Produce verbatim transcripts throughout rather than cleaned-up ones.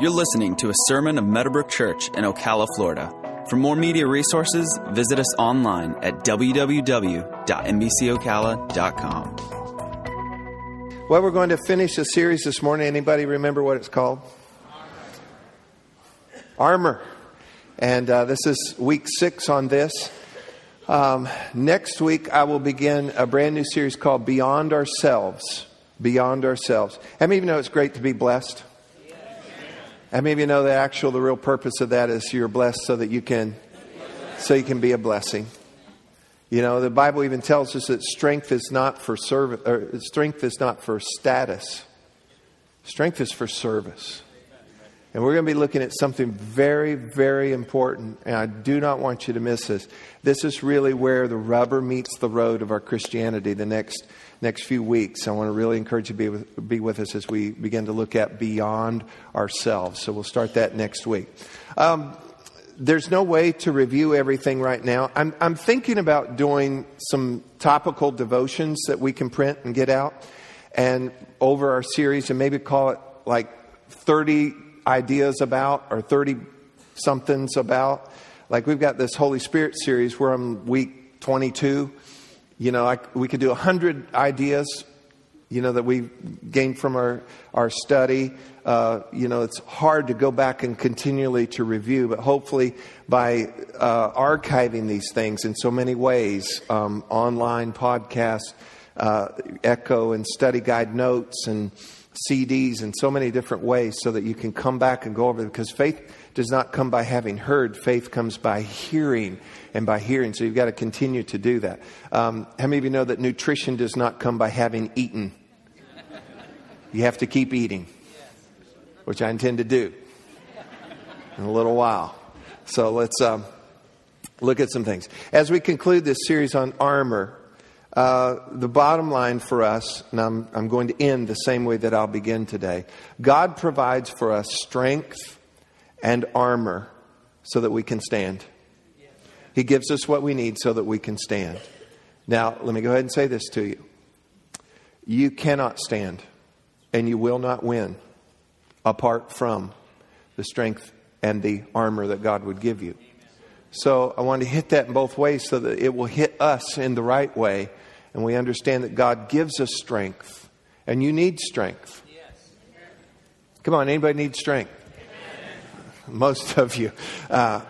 You're listening to a sermon of Meadowbrook Church in Ocala, Florida. For more media resources, visit us online at w w w dot m b c ocala dot com. Well, we're going to finish a series this morning. Anybody remember what it's called? Armor. And uh, this is week six on this. Um, next week, I will begin a brand new series called Beyond Ourselves. Beyond Ourselves. How many of you know it's great to be blessed? How many of you know the actual, the real purpose of that is you're blessed so that you can, so you can be a blessing. You know, the Bible even tells us that strength is not for service, or strength is not for status. Strength is for service. And we're going to be looking at something very, very important. And I do not want you to miss this. This is really where the rubber meets the road of our Christianity the next next few weeks. I want to really encourage you to be with, be with us as we begin to look at Beyond Ourselves. So we'll start that next week. Um, there's no way to review everything right now. I'm, I'm thinking about doing some topical devotions that we can print and get out and over our series, and maybe call it like thirty ideas about, or thirty somethings about. Like, we've got this Holy Spirit series where I'm week twenty-two. You know, I, we could do one hundred ideas, you know, that we've gained from our, our study. Uh, you know, it's hard to go back and continually to review, but hopefully by uh, archiving these things in so many ways, um, online podcasts, uh, Echo and study guide notes and C Ds in so many different ways, so that you can come back and go over them, because faith does not come by having heard. Faith comes by hearing, and by hearing. So you've got to continue to do that. Um, how many of you know that nutrition does not come by having eaten? You have to keep eating, which I intend to do in a little while. So let's um, look at some things. As we conclude this series on armor, uh, the bottom line for us, and I'm, I'm going to end the same way that I'll begin today. God provides for us strength and armor so that we can stand. He gives us what we need so that we can stand. Now, let me go ahead and say this to you. You cannot stand, and you will not win apart from the strength and the armor that God would give you. So I want to hit that in both ways so that it will hit us in the right way. And we understand that God gives us strength, and you need strength. Come on, anybody need strength? Most of you. Uh,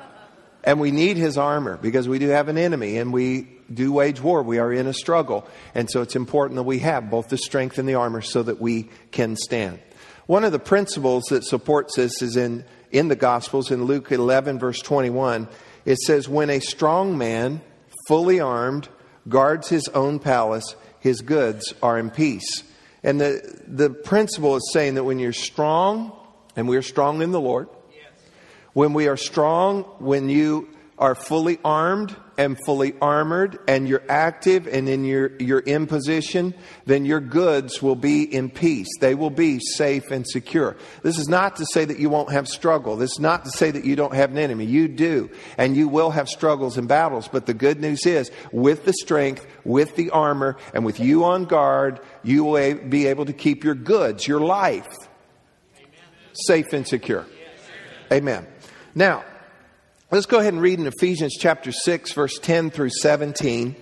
and we need his armor, because we do have an enemy, and we do wage war. We are in a struggle. And so it's important that we have both the strength and the armor so that we can stand. One of the principles that supports this is in, in the Gospels, in Luke eleven, verse twenty-one. It says, when a strong man, fully armed, guards his own palace, his goods are in peace. And the, the principle is saying that when you're strong, and we're strong in the Lord, when we are strong, when you are fully armed and fully armored, and you're active and in your, you're in position, then your goods will be in peace. They will be safe and secure. This is not to say that you won't have struggle. This is not to say that you don't have an enemy. You do, and you will have struggles and battles. But the good news is, with the strength, with the armor, and with you on guard, you will be able to keep your goods, your life, safe and secure. Amen. Now, let's go ahead and read in Ephesians chapter six, verse ten through seventeen.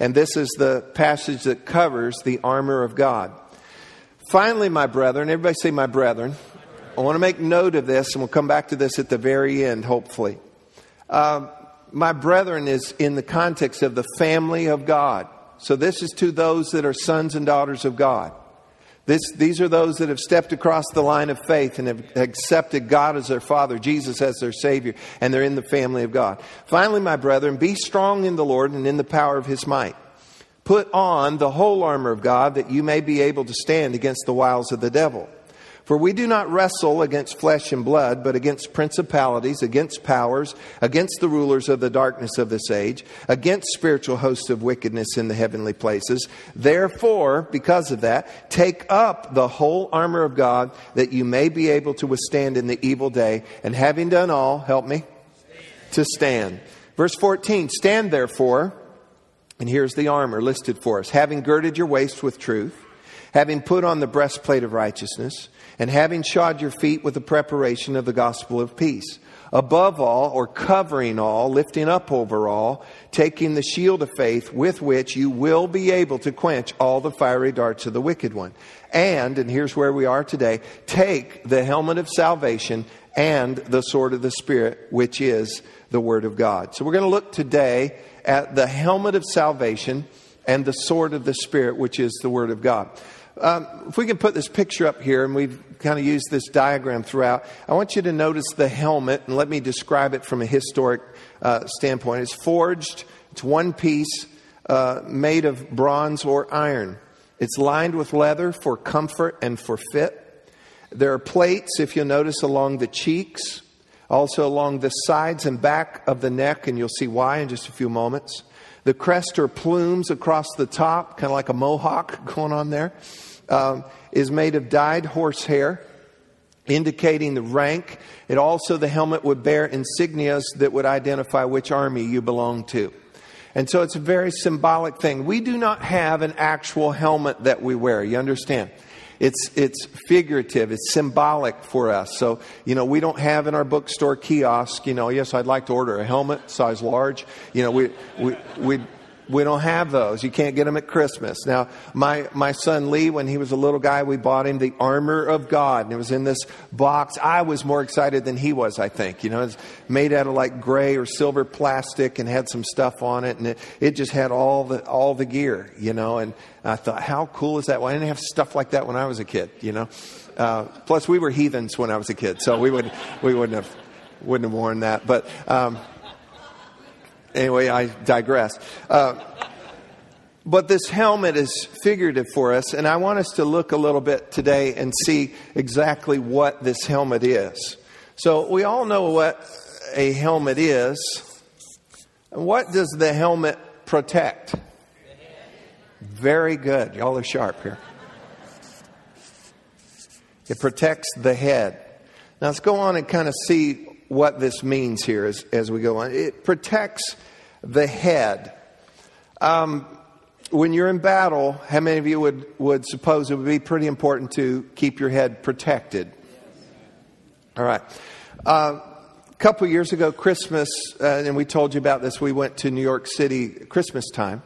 And this is the passage that covers the armor of God. Finally, my brethren, everybody say my brethren. I want to make note of this, and we'll come back to this at the very end, hopefully. Um, my brethren is in the context of the family of God. So this is to those that are sons and daughters of God. This, these are those that have stepped across the line of faith and have accepted God as their Father, Jesus as their Savior, and they're in the family of God. Finally, my brethren, be strong in the Lord and in the power of his might. Put on the whole armor of God, that you may be able to stand against the wiles of the devil. For we do not wrestle against flesh and blood, but against principalities, against powers, against the rulers of the darkness of this age, against spiritual hosts of wickedness in the heavenly places. Therefore, because of that, take up the whole armor of God, that you may be able to withstand in the evil day. And having done all, help me, stand. to stand. Verse fourteen, stand therefore, and here's the armor listed for us, having girded your waist with truth, having put on the breastplate of righteousness, and having shod your feet with the preparation of the gospel of peace. Above all, or covering all, lifting up over all, taking the shield of faith with which you will be able to quench all the fiery darts of the wicked one. And, and here's where we are today, take the helmet of salvation and the sword of the Spirit, which is the Word of God. So we're going to look today at the helmet of salvation and the sword of the Spirit, which is the Word of God. Um, if we can put this picture up here, and we've kind of used this diagram throughout, I want you to notice the helmet, and let me describe it from a historic uh, standpoint. It's forged, it's one piece uh, made of bronze or iron. It's lined with leather for comfort and for fit. There are plates, if you'll notice, along the cheeks, also along the sides and back of the neck, and you'll see why in just a few moments. The crest or plumes across the top, kind of like a mohawk going on there, um, is made of dyed horsehair, indicating the rank. It also, the helmet would bear insignias that would identify which army you belong to. And so it's a very symbolic thing. We do not have an actual helmet that we wear, you understand? It's it's figurative. It's symbolic for us. So, you know, we don't have in our bookstore kiosk, you know, yes, I'd like to order a helmet, size large. You know, we we we we don't have those. You can't get them at Christmas. Now, my, my son Lee, when he was a little guy, we bought him the armor of God. And it was in this box. I was more excited than he was, I think. You know, it's made out of like gray or silver plastic and had some stuff on it. And it, it just had all the all the gear, you know. And I thought, how cool is that? Well, I didn't have stuff like that when I was a kid, you know. Uh, plus, we were heathens when I was a kid. So we, would, we wouldn't have wouldn't have worn that. But... Um, Anyway, I digress. Uh, but this helmet is figurative for us, and I want us to look a little bit today and see exactly what this helmet is. So we all know what a helmet is. What does the helmet protect? Very good. Y'all are sharp here. It protects the head. Now let's go on and kind of see what this means here as, as we go on. It protects the head. Um, when you're in battle, how many of you would, would suppose it would be pretty important to keep your head protected? All right. Uh, a couple years ago, Christmas, uh, and we told you about this, we went to New York City Christmas time.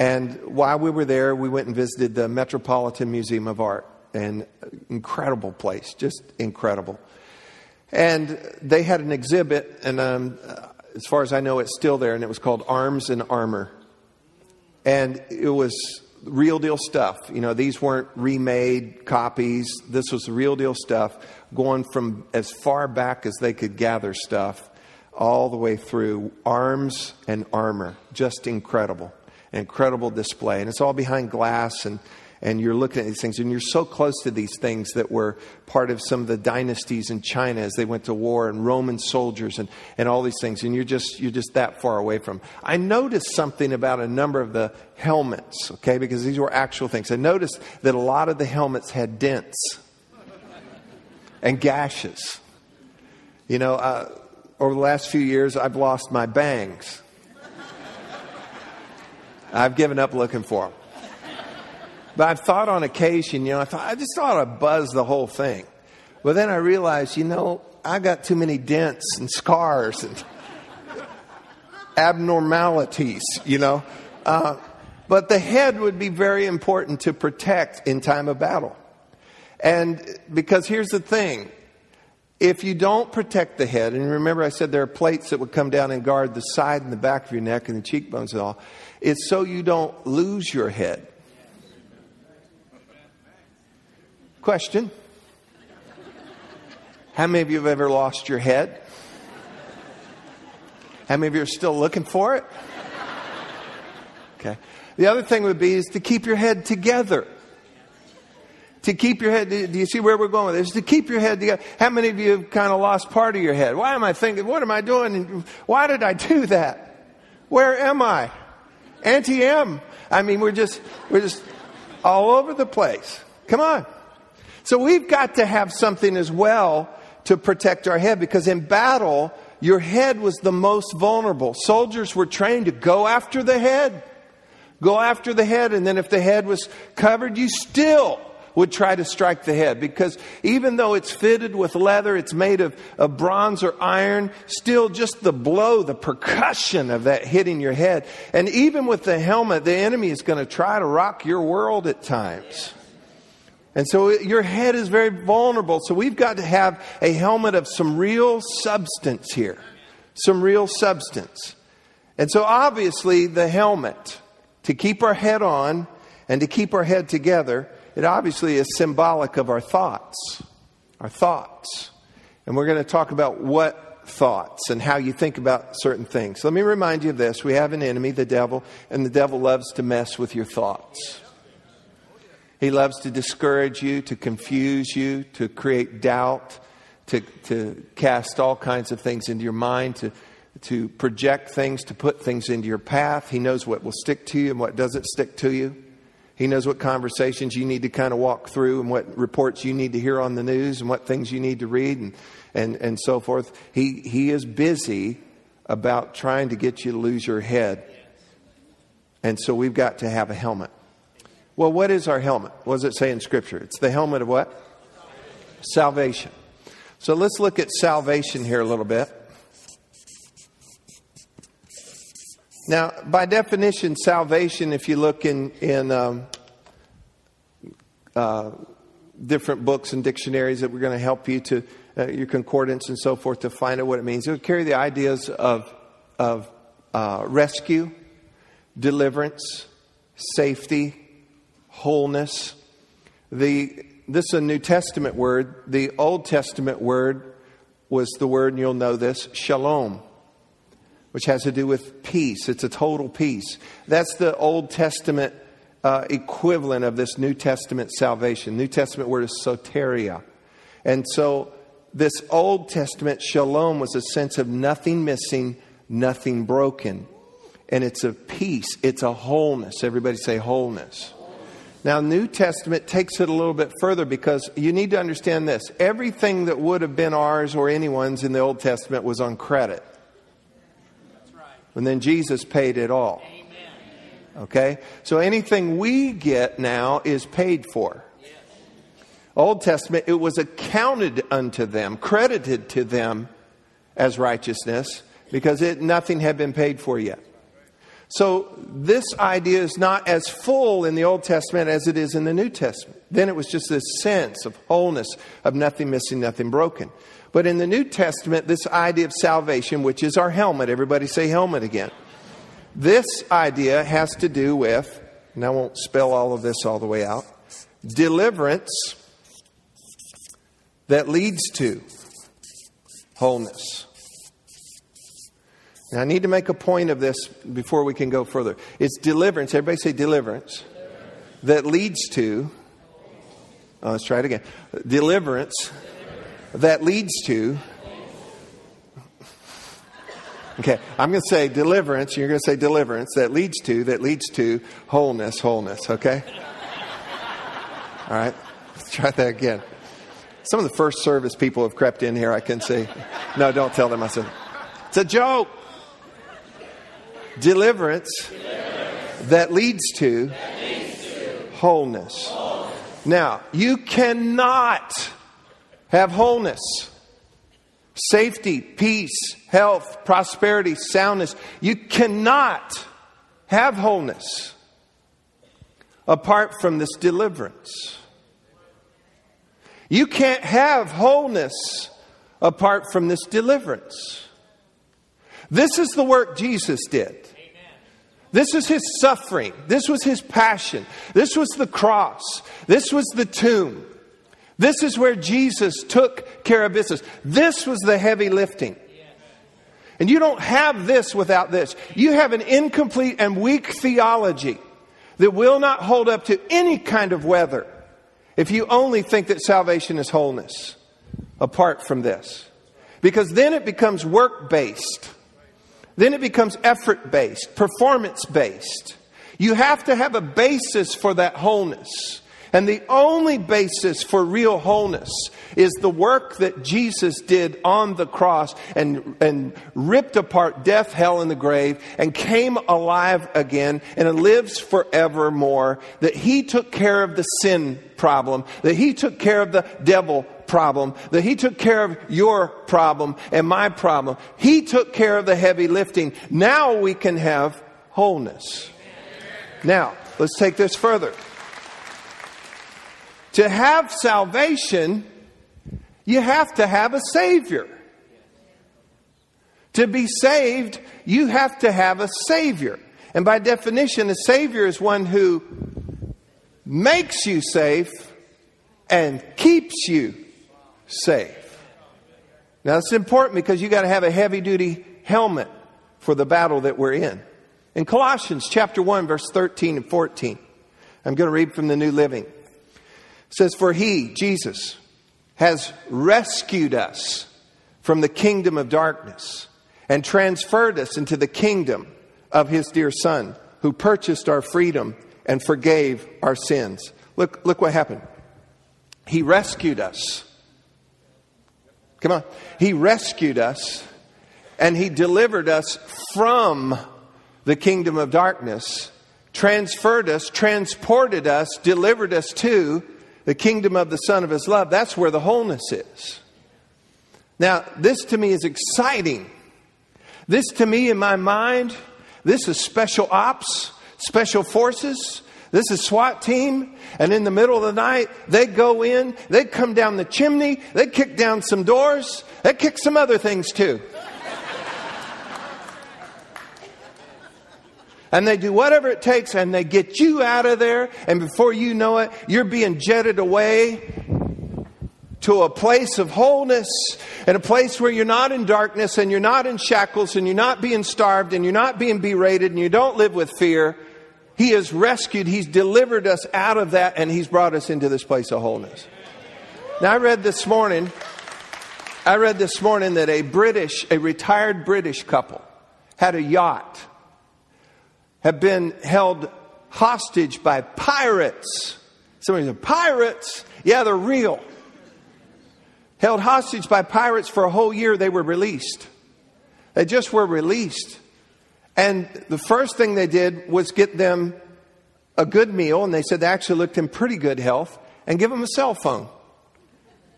And while we were there, we went and visited the Metropolitan Museum of Art. An incredible place, just incredible. And they had an exhibit, and um, as far as I know, it's still there, and it was called Arms and Armor. And it was real deal stuff. You know, these weren't remade copies. This was real deal stuff, going from as far back as they could gather stuff, all the way through Arms and Armor. Just incredible. An incredible display. And it's all behind glass, and And you're looking at these things, and you're so close to these things that were part of some of the dynasties in China as they went to war, and Roman soldiers, and, and all these things. And you're just you're just that far away from them. I noticed something about a number of the helmets, okay, because these were actual things. I noticed that a lot of the helmets had dents and gashes. You know, uh, over the last few years, I've lost my bangs. I've given up looking for them. But I've thought on occasion, you know, I thought I just thought I'd buzz the whole thing. But then I realized, you know, I got too many dents and scars and abnormalities, you know. Uh, but the head would be very important to protect in time of battle. And because here's the thing. If you don't protect the head, and remember I said there are plates that would come down and guard the side and the back of your neck and the cheekbones and all. It's so you don't lose your head. Question. How many of you have ever lost your head? How many of you are still looking for it? Okay. The other thing would be is to keep your head together. To keep your head, do you see where we're going with this? To keep your head together. How many of you have kind of lost part of your head? Why am I thinking, what am I doing? Why did I do that? Where am I? Auntie M. I mean, we're just, we're just all over the place. Come on. So we've got to have something as well to protect our head, because in battle, your head was the most vulnerable. Soldiers were trained to go after the head. Go after the head, and then if the head was covered, you still would try to strike the head, because even though it's fitted with leather, it's made of, of bronze or iron, still just the blow, the percussion of that hitting your head. And even with the helmet, the enemy is going to try to rock your world at times. And so it, your head is very vulnerable. So we've got to have a helmet of some real substance here, some real substance. And so obviously the helmet, to keep our head on and to keep our head together, it obviously is symbolic of our thoughts, our thoughts. And we're going to talk about what thoughts and how you think about certain things. So let me remind you of this. We have an enemy, the devil, and the devil loves to mess with your thoughts. He loves to discourage you, to confuse you, to create doubt, to, to cast all kinds of things into your mind, to to project things, to put things into your path. He knows what will stick to you and what doesn't stick to you. He knows what conversations you need to kind of walk through and what reports you need to hear on the news and what things you need to read and, and, and so forth. He he is busy about trying to get you to lose your head. And so we've got to have a helmet. Well, what is our helmet? What does it say in Scripture? It's the helmet of what? Salvation. Salvation. So let's look at salvation here a little bit. Now, by definition, salvation, if you look in, in um, uh, different books and dictionaries that we're going to help you to, uh, your concordance and so forth, to find out what it means. It would carry the ideas of, of uh, rescue, deliverance, safety, wholeness. The This is a New Testament word. The Old Testament word was the word, and you'll know this, shalom, which has to do with peace. It's a total peace. That's the Old Testament uh, equivalent of this New Testament salvation. New Testament word is soteria. And so this Old Testament shalom was a sense of nothing missing, nothing broken. And it's a peace. It's a wholeness. Everybody say wholeness. Now, New Testament takes it a little bit further, because you need to understand this. Everything that would have been ours or anyone's in the Old Testament was on credit. And then Jesus paid it all. Okay? So anything we get now is paid for. Old Testament, it was accounted unto them, credited to them as righteousness, because it nothing had been paid for yet. So this idea is not as full in the Old Testament as it is in the New Testament. Then it was just this sense of wholeness, of nothing missing, nothing broken. But in the New Testament, this idea of salvation, which is our helmet, everybody say helmet again. This idea has to do with, and I won't spell all of this all the way out, deliverance that leads to wholeness. Now, I need to make a point of this before we can go further. It's deliverance, everybody say deliverance, deliverance. That leads to, oh, let's try it again, deliverance. That leads to, okay, I'm going to say deliverance, you're going to say deliverance, that leads to, that leads to wholeness, wholeness, okay? All right, let's try that again. Some of the first service people have crept in here, I can see. No, don't tell them I said, it's a joke. Deliverance, deliverance. That leads to, that leads to wholeness. wholeness. Now, you cannot have wholeness, safety, peace, health, prosperity, soundness. You cannot have wholeness apart from this deliverance. You can't have wholeness apart from this deliverance. This is the work Jesus did. This is his suffering. This was his passion. This was the cross. This was the tomb. This is where Jesus took care of business. This was the heavy lifting. And you don't have this without this. You have an incomplete and weak theology that will not hold up to any kind of weather if you only think that salvation is wholeness apart from this. Because then it becomes work-based. Then it becomes effort-based, performance-based. You have to have a basis for that wholeness. And the only basis for real wholeness is the work that Jesus did on the cross and, and ripped apart death, hell, and the grave and came alive again and lives forevermore. That he took care of the sin problem, that he took care of the devil problem, that he took care of your problem and my problem. He took care of the heavy lifting. Now we can have wholeness. Now, let's take this further. To have salvation, you have to have a Savior. To be saved, you have to have a Savior. And by definition, a Savior is one who makes you safe and keeps you safe. Now, it's important because you got to have a heavy-duty helmet for the battle that we're in. In Colossians chapter one, verse thirteen and fourteen, I'm going to read from the New Living. It says, "For he, Jesus, has rescued us from the kingdom of darkness and transferred us into the kingdom of his dear Son, who purchased our freedom and forgave our sins." Look, look what happened. He rescued us. Come on. He rescued us and he delivered us from the kingdom of darkness, transferred us, transported us, delivered us to the kingdom of the Son of his love. That's where the wholeness is. Now, this to me is exciting. This to me, in my mind, this is special ops, special forces. This is SWAT team. And in the middle of the night, they go in, they come down the chimney, they kick down some doors, they kick some other things too. And they do whatever it takes and they get you out of there. And before you know it, you're being jetted away to a place of wholeness and a place where you're not in darkness and you're not in shackles and you're not being starved and you're not being berated and you don't live with fear. He has rescued. He's delivered us out of that and he's brought us into this place of wholeness. Now, I read this morning, I read this morning that a British, a retired British couple had a yacht, have been held hostage by pirates. Somebody said, pirates? Yeah, they're real. Held hostage by pirates for a whole year, they were released. They just were released. And the first thing they did was get them a good meal, and they said they actually looked in pretty good health, and give them a cell phone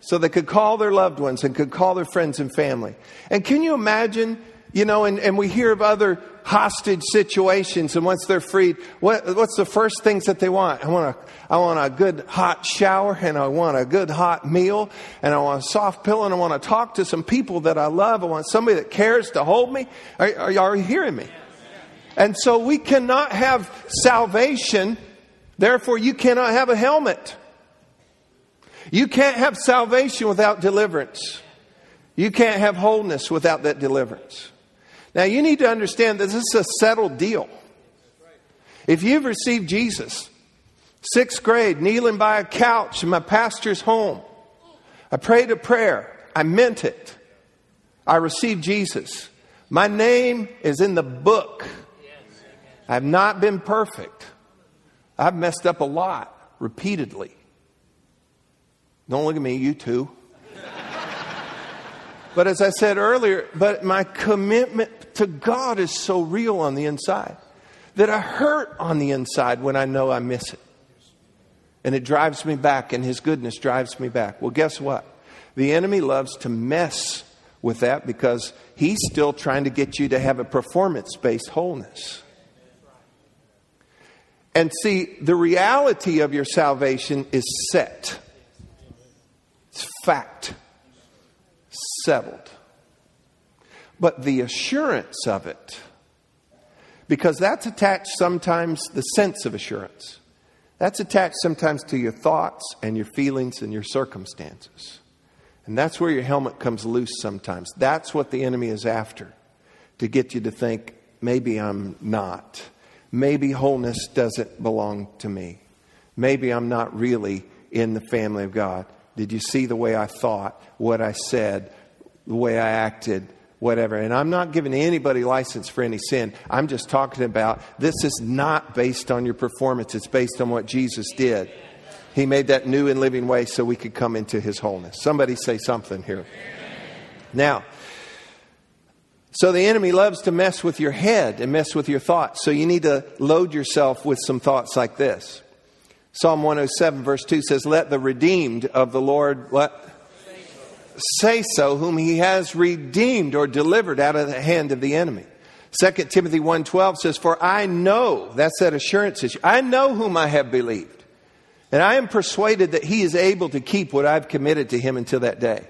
so they could call their loved ones and could call their friends and family. And can you imagine, you know, and, and we hear of other hostage situations, and once they're freed, what, what's the first things that they want? I want a, I want a good hot shower, and I want a good hot meal, and I want a soft pillow, and I want to talk to some people that I love. I want somebody that cares to hold me. Are, are, are you hearing me? And so we cannot have salvation. Therefore, you cannot have a helmet. You can't have salvation without deliverance. You can't have wholeness without that deliverance. Now, you need to understand that this is a settled deal. If you've received Jesus, sixth grade, kneeling by a couch in my pastor's home, I prayed a prayer. I meant it. I received Jesus. My name is in the book. I've not been perfect. I've messed up a lot repeatedly. Don't look at me, you too. But as I said earlier, but my commitment to God is so real on the inside that I hurt on the inside when I know I miss it. And it drives me back, and his goodness drives me back. Well, guess what? The enemy loves to mess with that because he's still trying to get you to have a performance-based wholeness. And see, the reality of your salvation is set. It's fact. Settled. But the assurance of it, because that's attached sometimes, the sense of assurance, that's attached sometimes to your thoughts and your feelings and your circumstances. And that's where your helmet comes loose sometimes. That's what the enemy is after, to get you to think, maybe I'm not. Maybe wholeness doesn't belong to me. Maybe I'm not really in the family of God. Did you see the way I thought, what I said, the way I acted, whatever? And I'm not giving anybody license for any sin. I'm just talking about this is not based on your performance. It's based on what Jesus did. He made that new and living way so we could come into his wholeness. Somebody say something here. Now, so the enemy loves to mess with your head and mess with your thoughts. So you need to load yourself with some thoughts like this. Psalm one oh seven verse two says, let the redeemed of the Lord what? Say so, whom he has redeemed or delivered out of the hand of the enemy. Second Timothy one twelve says, for I know, that's that assurance issue, I know whom I have believed, and I am persuaded that he is able to keep what I've committed to him until that day.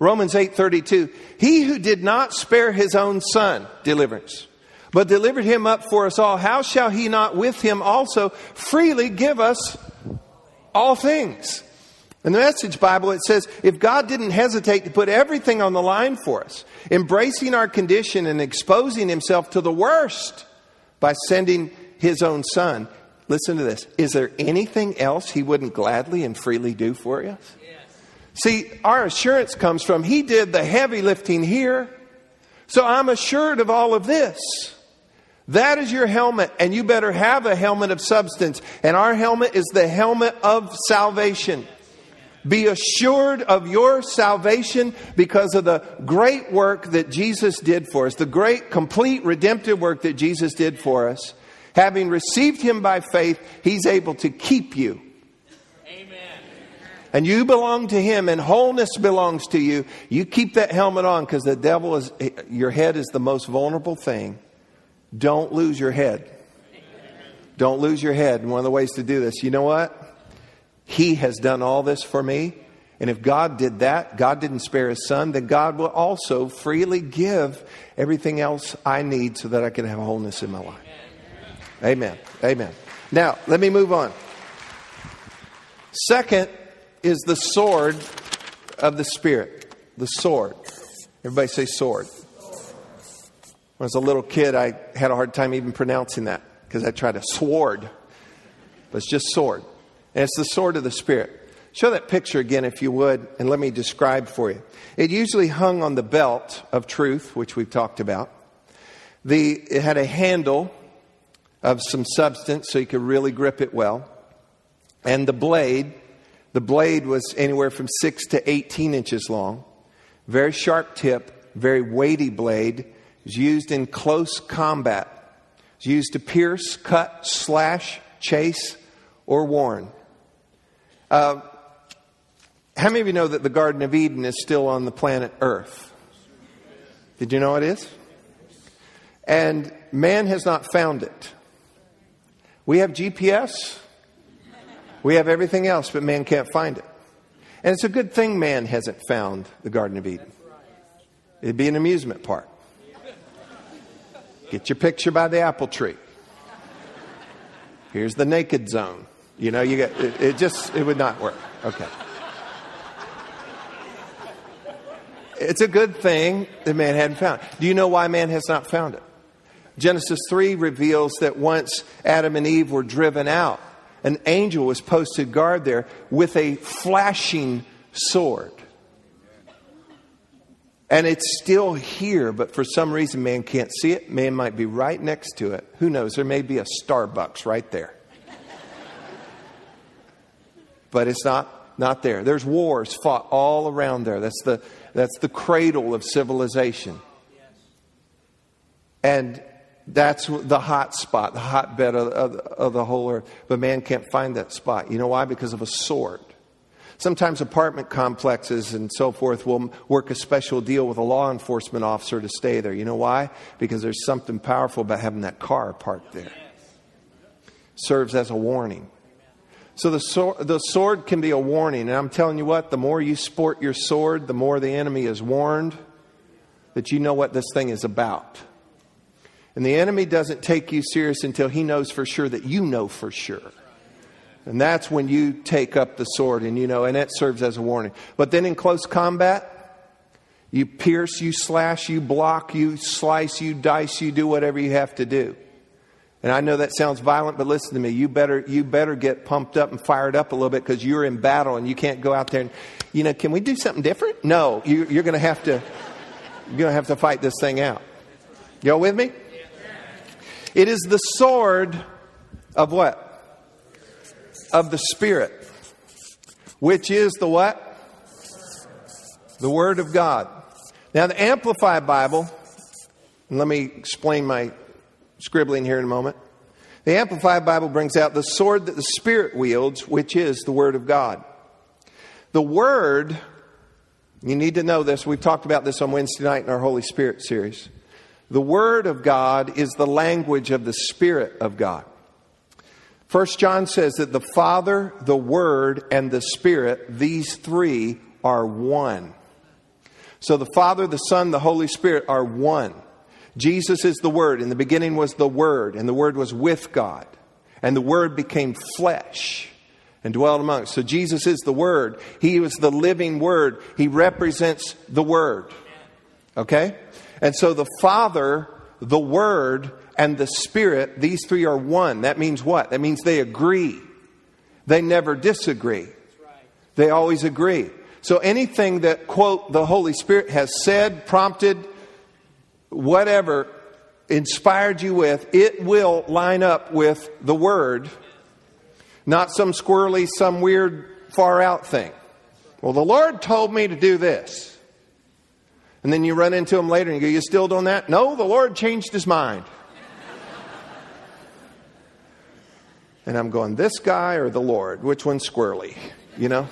Romans eight thirty-two, he who did not spare his own son, deliverance, but delivered him up for us all, how shall he not with him also freely give us all things? In the Message Bible, it says, if God didn't hesitate to put everything on the line for us, embracing our condition and exposing himself to the worst by sending his own son, listen to this, is there anything else he wouldn't gladly and freely do for us? Yes. See, our assurance comes from, he did the heavy lifting here, so I'm assured of all of this. That is your helmet, and you better have a helmet of substance. And our helmet is the helmet of salvation. Be assured of your salvation because of the great work that Jesus did for us, the great, complete, redemptive work that Jesus did for us. Having received him by faith, he's able to keep you. Amen. And you belong to him, and wholeness belongs to you. You keep that helmet on because the devil is, your head is the most vulnerable thing. Don't lose your head. Don't lose your head. And one of the ways to do this, you know what? He has done all this for me. And if God did that, God didn't spare his son, then God will also freely give everything else I need so that I can have wholeness in my life. Amen. Amen. Now, let me move on. Second is the sword of the Spirit. The sword. Everybody say sword. When I was a little kid, I had a hard time even pronouncing that because I tried to sword. But it's just sword. And it's the sword of the Spirit. Show that picture again, if you would, and let me describe for you. It usually hung on the belt of truth, which we've talked about. The, it had a handle of some substance so you could really grip it well. And the blade, the blade was anywhere from six to eighteen inches long. Very sharp tip, very weighty blade. It was used in close combat. It was used to pierce, cut, slash, chase, or warn. Uh, how many of you know that the Garden of Eden is still on the planet Earth? Did you know it is? And man has not found it. We have G P S. We have everything else, but man can't find it. And it's a good thing man hasn't found the Garden of Eden. It'd be an amusement park. Get your picture by the apple tree. Here's the naked zone. You know, you got it, it just, it would not work. Okay. It's a good thing that man hadn't found it. Do you know why man has not found it? Genesis three reveals that once Adam and Eve were driven out, an angel was posted guard there with a flashing sword. And it's still here, but for some reason man can't see it. Man might be right next to it. Who knows? There may be a Starbucks right there. But it's not, not there. There's wars fought all around there. That's the, that's the cradle of civilization. And that's the hot spot, the hotbed of, of, of the whole earth. But man can't find that spot. You know why? Because of a sword. Sometimes apartment complexes and so forth will work a special deal with a law enforcement officer to stay there. You know why? Because there's something powerful about having that car parked there. Serves as a warning. So the sword, the sword can be a warning. And I'm telling you what, the more you sport your sword, the more the enemy is warned that you know what this thing is about. And the enemy doesn't take you serious until he knows for sure that you know for sure. And that's when you take up the sword and you know, and that serves as a warning. But then in close combat, you pierce, you slash, you block, you slice, you dice, you do whatever you have to do. And I know that sounds violent, but listen to me. You better, you better get pumped up and fired up a little bit because you're in battle and you can't go out there and, you know, can we do something different? No, you, you're going to have to, you're going to have to fight this thing out. Y'all with me? It is the sword of what? Of the Spirit. which is the what? The Word of God. Now, the Amplified Bible, and let me explain my scribbling here in a moment. The Amplified Bible brings out the sword that the Spirit wields, which is the Word of God. The Word, you need to know this, we've talked about this on Wednesday night in our Holy Spirit series. The Word of God is the language of the Spirit of God. First John says that the Father, the Word, and the Spirit, these three are one. So the Father, the Son, the Holy Spirit are one. Jesus is the Word. In the beginning was the Word, and the Word was with God. And the Word became flesh and dwelt among us. So Jesus is the Word. He was the living Word. He represents the Word. Okay? And so the Father, the Word, and the Spirit, these three are one. That means what? That means they agree. They never disagree. They always agree. So anything that, quote, the Holy Spirit has said, prompted, whatever inspired you with, it will line up with the Word, not some squirrely, some weird, far out thing. Well, the Lord told me to do this. And then you run into him later and you go, you still doing that? No, the Lord changed his mind. And I'm going, this guy or the Lord? Which one's squirrely? You know?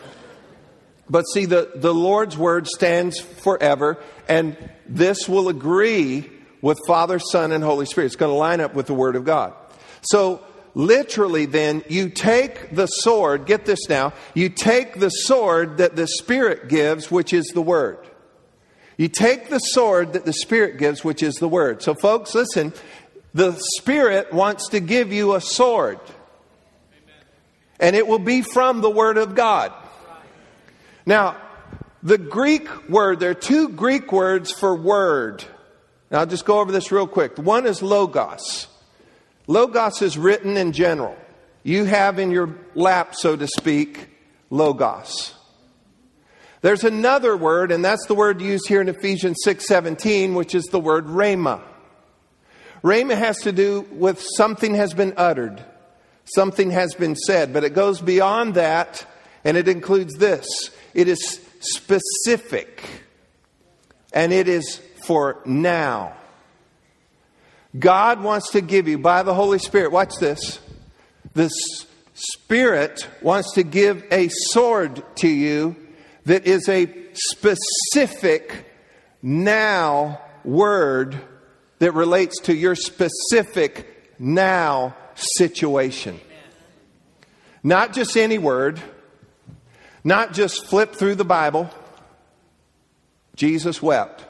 But see, the, the Lord's Word stands forever, and this will agree with Father, Son, and Holy Spirit. It's going to line up with the Word of God. So, literally then, you take the sword, get this now, you take the sword that the Spirit gives, which is the Word. You take the sword that the Spirit gives, which is the Word. So, folks, listen, the Spirit wants to give you a sword. And it will be from the Word of God. Now, the Greek word, there are two Greek words for word. Now, I'll just go over this real quick. One is logos. Logos is written in general. You have in your lap, so to speak, logos. There's another word, and that's the word used here in Ephesians six seventeen, which is the word rhema. Rhema has to do with something has been uttered. Something has been said, but it goes beyond that, and it includes this. It is specific, and it is for now. God wants to give you, by the Holy Spirit, watch this. The Spirit wants to give a sword to you that is a specific now word that relates to your specific now situation. Not just any word. Not just flip through the Bible. Jesus wept.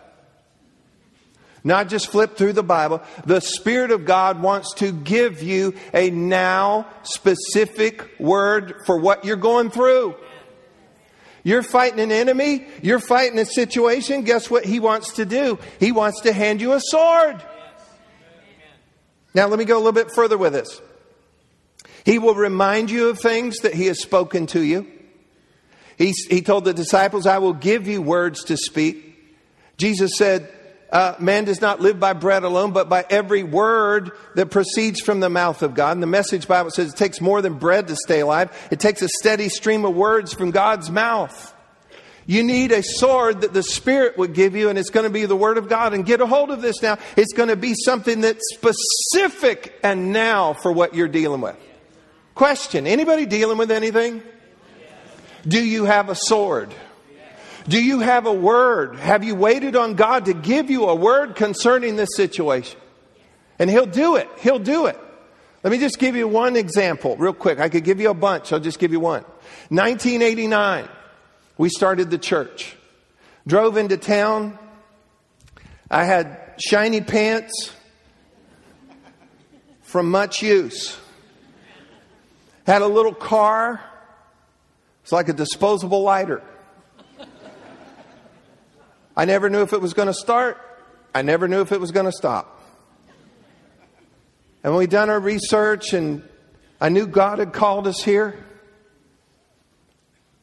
Not just flip through the Bible. The Spirit of God wants to give you a now specific word for what you're going through. You're fighting an enemy. You're fighting a situation. Guess what He wants to do? He wants to hand you a sword. Now let me go a little bit further with this. He will remind you of things that He has spoken to you. He, he told the disciples, I will give you words to speak. Jesus said, uh, man does not live by bread alone, but by every word that proceeds from the mouth of God. And the Message Bible says it takes more than bread to stay alive. It takes a steady stream of words from God's mouth. You need a sword that the Spirit would give you, and it's going to be the Word of God. And get a hold of this now. It's going to be something that's specific and now for what you're dealing with. Question, anybody dealing with anything? Do you have a sword? Do you have a word? Have you waited on God to give you a word concerning this situation? And He'll do it. He'll do it. Let me just give you one example real quick. I could give you a bunch. I'll just give you one. nineteen eighty-nine, we started the church. Drove into town. I had shiny pants from much use. Had a little car. It's like a disposable lighter. I never knew if it was going to start. I never knew if it was going to stop. And we done our research, and I knew God had called us here.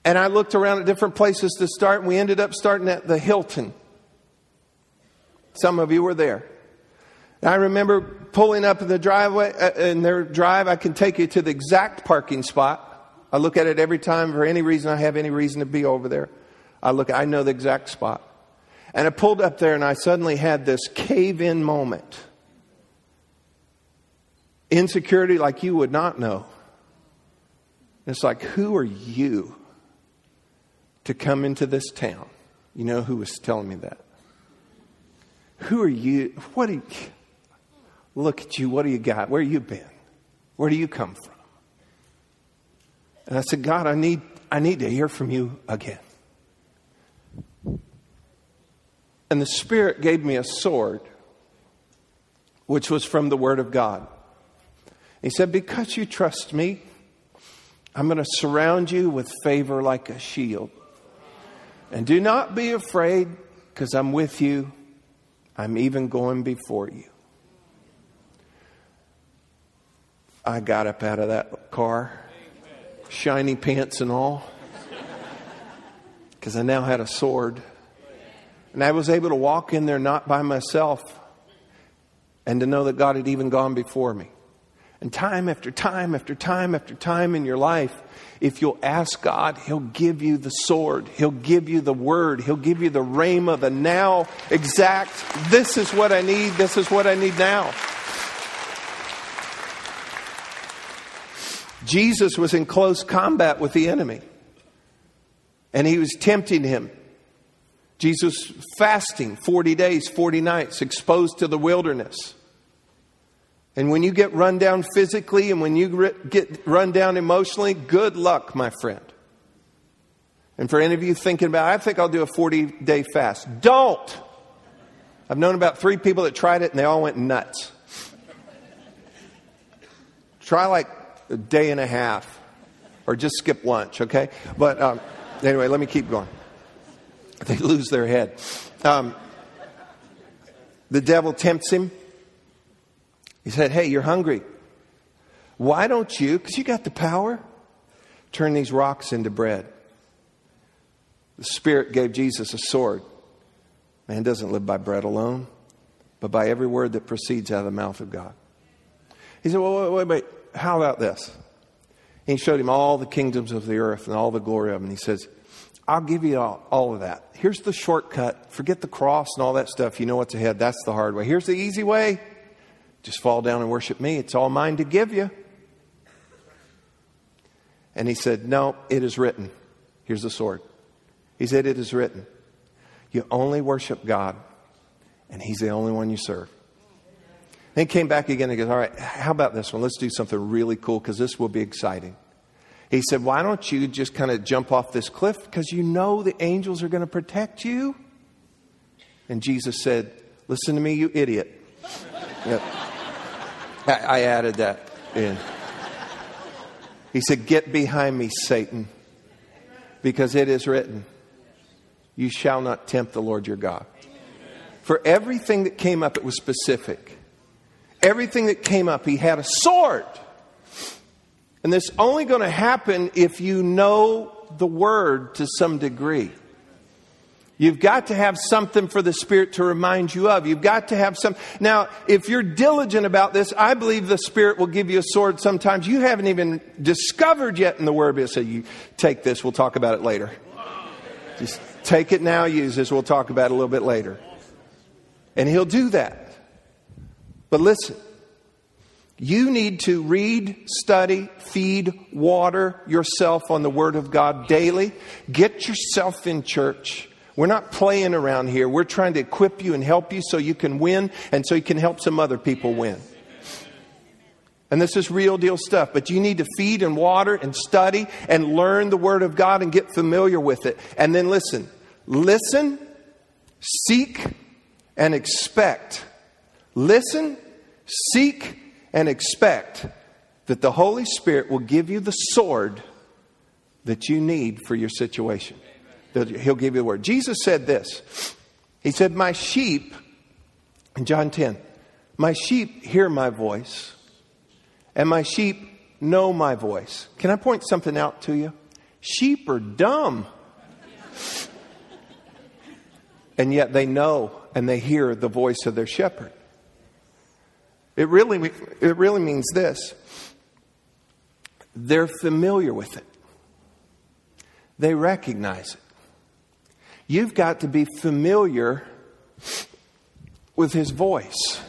And I looked around at different places to start, and we ended up starting at the Hilton. Some of you were there. And I remember pulling up in the driveway, in their drive. I can take you to the exact parking spot. I look at it every time for any reason I have any reason to be over there. I look, I know the exact spot. And I pulled up there and I suddenly had this cave-in moment. Insecurity like you would not know. It's like, who are you to come into this town? You know who was telling me that? Who are you? What do you, look at you. What do you got? Where you been? Where do you come from? And I said, God, I need, I need to hear from you again. And the Spirit gave me a sword, which was from the Word of God. He said, because you trust me, I'm going to surround you with favor like a shield. And do not be afraid, because I'm with you. I'm even going before you. I got up out of that car, shiny pants and all, because I now had a sword. And I was able to walk in there not by myself, and to know that God had even gone before me. And time after time after time after time in your life, if you'll ask God, He'll give you the sword. He'll give you the word. He'll give you the rhema, the now exact. This is what I need. This is what I need now. Jesus was in close combat with the enemy. And he was tempting him. Jesus fasting forty days, forty nights, exposed to the wilderness. And when you get run down physically and when you get run down emotionally, good luck, my friend. And for any of you thinking about, I think I'll do a forty-day fast. Don't! I've known about three people that tried it and they all went nuts. Try like a day and a half or just skip lunch, okay? But um, anyway, let me keep going. They lose their head. Um, the devil tempts him. He said, hey, you're hungry. Why don't you, because you got the power, turn these rocks into bread. The Spirit gave Jesus a sword. Man doesn't live by bread alone, but by every word that proceeds out of the mouth of God. He said, well, wait, wait, wait, how about this? And he showed him all the kingdoms of the earth and all the glory of them. And he says, I'll give you all, all of that. Here's the shortcut. Forget the cross and all that stuff. You know what's ahead. That's the hard way. Here's the easy way. Just fall down and worship me. It's all mine to give you. And he said, no, it is written. Here's the sword. He said, it is written. You only worship God, and He's the only one you serve. Then he came back again and goes, all right, how about this one? Let's do something really cool because this will be exciting. He said, why don't you just kind of jump off this cliff because you know the angels are going to protect you? And Jesus said, listen to me, you idiot. Yep. I added that in. He said, get behind me, Satan, because it is written, you shall not tempt the Lord your God. For everything that came up, it was specific. Everything that came up, he had a sword. And this only going to happen if you know the word to some degree. You've got to have something for the Spirit to remind you of. You've got to have some. Now, if you're diligent about this, I believe the Spirit will give you a sword sometimes you haven't even discovered yet in the Word. So you take this. We'll talk about it later. Just take it now. Use this. We'll talk about it a little bit later. And He'll do that. But listen, you need to read, study, feed, water yourself on the Word of God daily. Get yourself in church. We're not playing around here. We're trying to equip you and help you so you can win and so you can help some other people win. And this is real deal stuff. But you need to feed and water and study and learn the Word of God and get familiar with it. And then listen. Listen, seek, and expect. Listen, seek, and expect that the Holy Spirit will give you the sword that you need for your situation. He'll give you the word. Jesus said this. He said, my sheep, in John ten, my sheep hear my voice, and my sheep know my voice. Can I point something out to you? Sheep are dumb. And yet they know and they hear the voice of their shepherd. It really, it really means this. They're familiar with it. they recognize it. You've got to be familiar with His voice.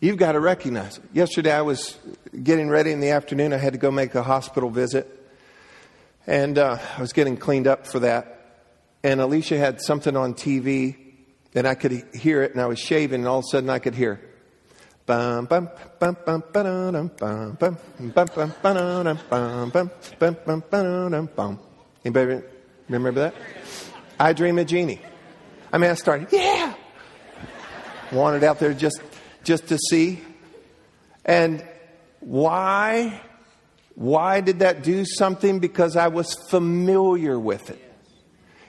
You've got to recognize it. Yesterday I was getting ready in the afternoon. I had to go make a hospital visit. And uh, I was getting cleaned up for that. And Alicia had something on T V. And I could hear it. And I was shaving. And all of a sudden I could hear. Bum, bum, bum, bum, ba-da-dum, bum, bum, bum, bum, ba-da-dum, bum, bum, bum, bum, ba-da-dum, bum. Anybody remember that? I Dream of Jeannie. I mean, I started, yeah. Wanted out there just... just to see. And why? Why did that do something? Because I was familiar with it.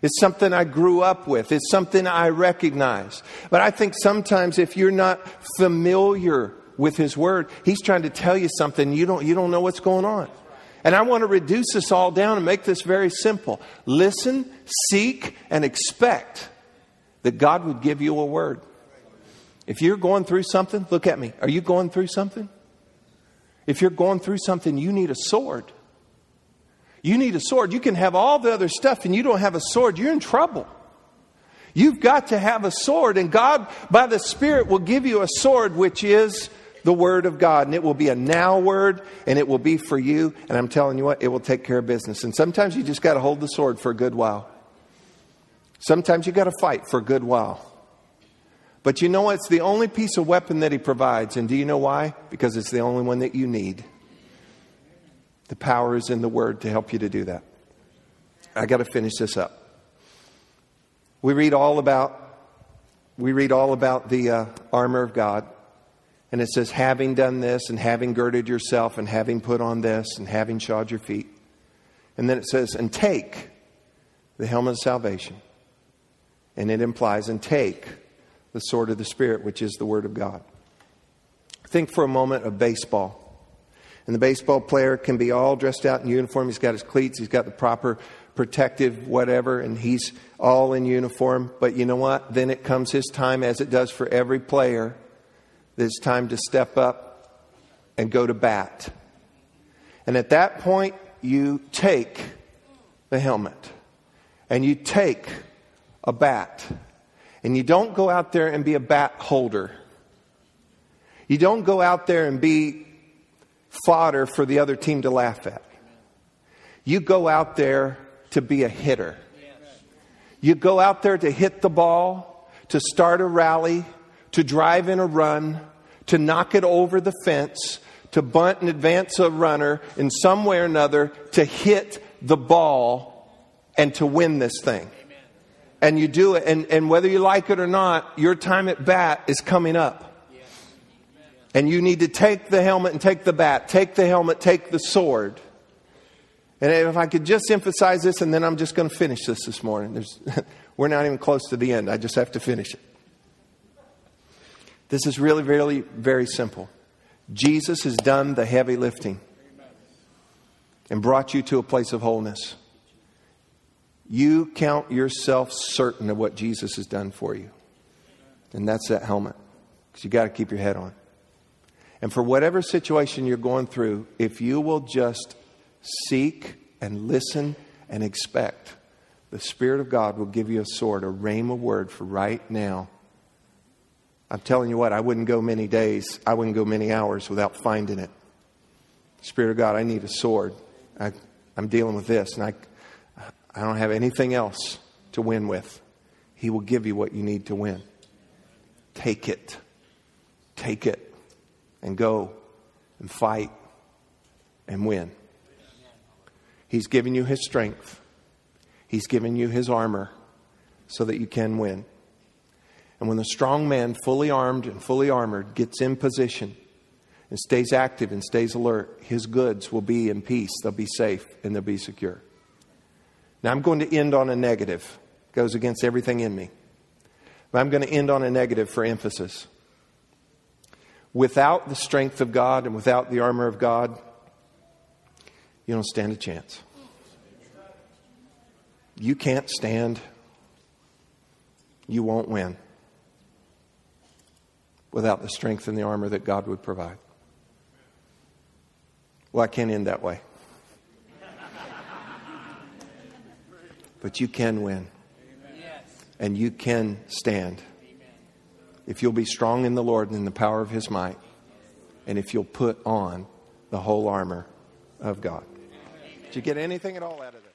It's something I grew up with. It's something I recognize. But I think sometimes if you're not familiar with His Word, He's trying to tell you something. You don't, you don't know what's going on. And I want to reduce this all down and make this very simple. Listen, seek, and expect that God would give you a word. If you're going through something, look at me. Are you going through something? If you're going through something, you need a sword. You need a sword. You can have all the other stuff and you don't have a sword, you're in trouble. You've got to have a sword, and God, by the Spirit, will give you a sword, which is the Word of God. And it will be a now word, and it will be for you. And I'm telling you what, it will take care of business. And sometimes you just got to hold the sword for a good while. Sometimes you got to fight for a good while. But you know what? It's the only piece of weapon that He provides. And do you know why? Because it's the only one that you need. The power is in the Word to help you to do that. I got to finish this up. We read all about we read all about the uh, armor of God. And it says, having done this, and having girded yourself, and having put on this, and having shod your feet. And then it says, and take the helmet of salvation. And it implies, and take the sword of the Spirit, which is the Word of God. Think for a moment of baseball. And the baseball player can be all dressed out in uniform. He's got his cleats. He's got the proper protective whatever. And he's all in uniform. But you know what? Then it comes his time, as it does for every player, that it's time to step up and go to bat. And at that point, you take the helmet. And you take a bat. And you don't go out there and be a bat holder. You don't go out there and be fodder for the other team to laugh at. You go out there to be a hitter. You go out there to hit the ball, to start a rally, to drive in a run, to knock it over the fence, to bunt and advance a runner in some way or another, to hit the ball and to win this thing. And you do it. And, and whether you like it or not, your time at bat is coming up. And you need to take the helmet and take the bat. Take the helmet, take the sword. And if I could just emphasize this, and then I'm just going to finish this this morning. There's, we're not even close to the end. I just have to finish it. This is really, really, very simple. Jesus has done the heavy lifting and brought you to a place of wholeness. You count yourself certain of what Jesus has done for you. And that's that helmet. Because you got to keep your head on. And for whatever situation you're going through, if you will just seek and listen and expect, the Spirit of God will give you a sword, a rhema word for right now. I'm telling you what, I wouldn't go many days, I wouldn't go many hours without finding it. Spirit of God, I need a sword. I, I'm dealing with this, and I... I don't have anything else to win with. He will give you what you need to win. Take it. Take it. And go. And fight. And win. He's given you His strength. He's given you His armor. So that you can win. And when the strong man, fully armed and fully armored, gets in position. And stays active and stays alert. His goods will be in peace. They'll be safe. And they'll be secure. Now, I'm going to end on a negative. It goes against everything in me. But I'm going to end on a negative for emphasis. Without the strength of God and without the armor of God, you don't stand a chance. You can't stand. You won't win without the strength and the armor that God would provide. Well, I can't end that way. But you can win. Amen. And you can stand. Amen. If you'll be strong in the Lord and in the power of His might. And if you'll put on the whole armor of God. Amen. Did you get anything at all out of that?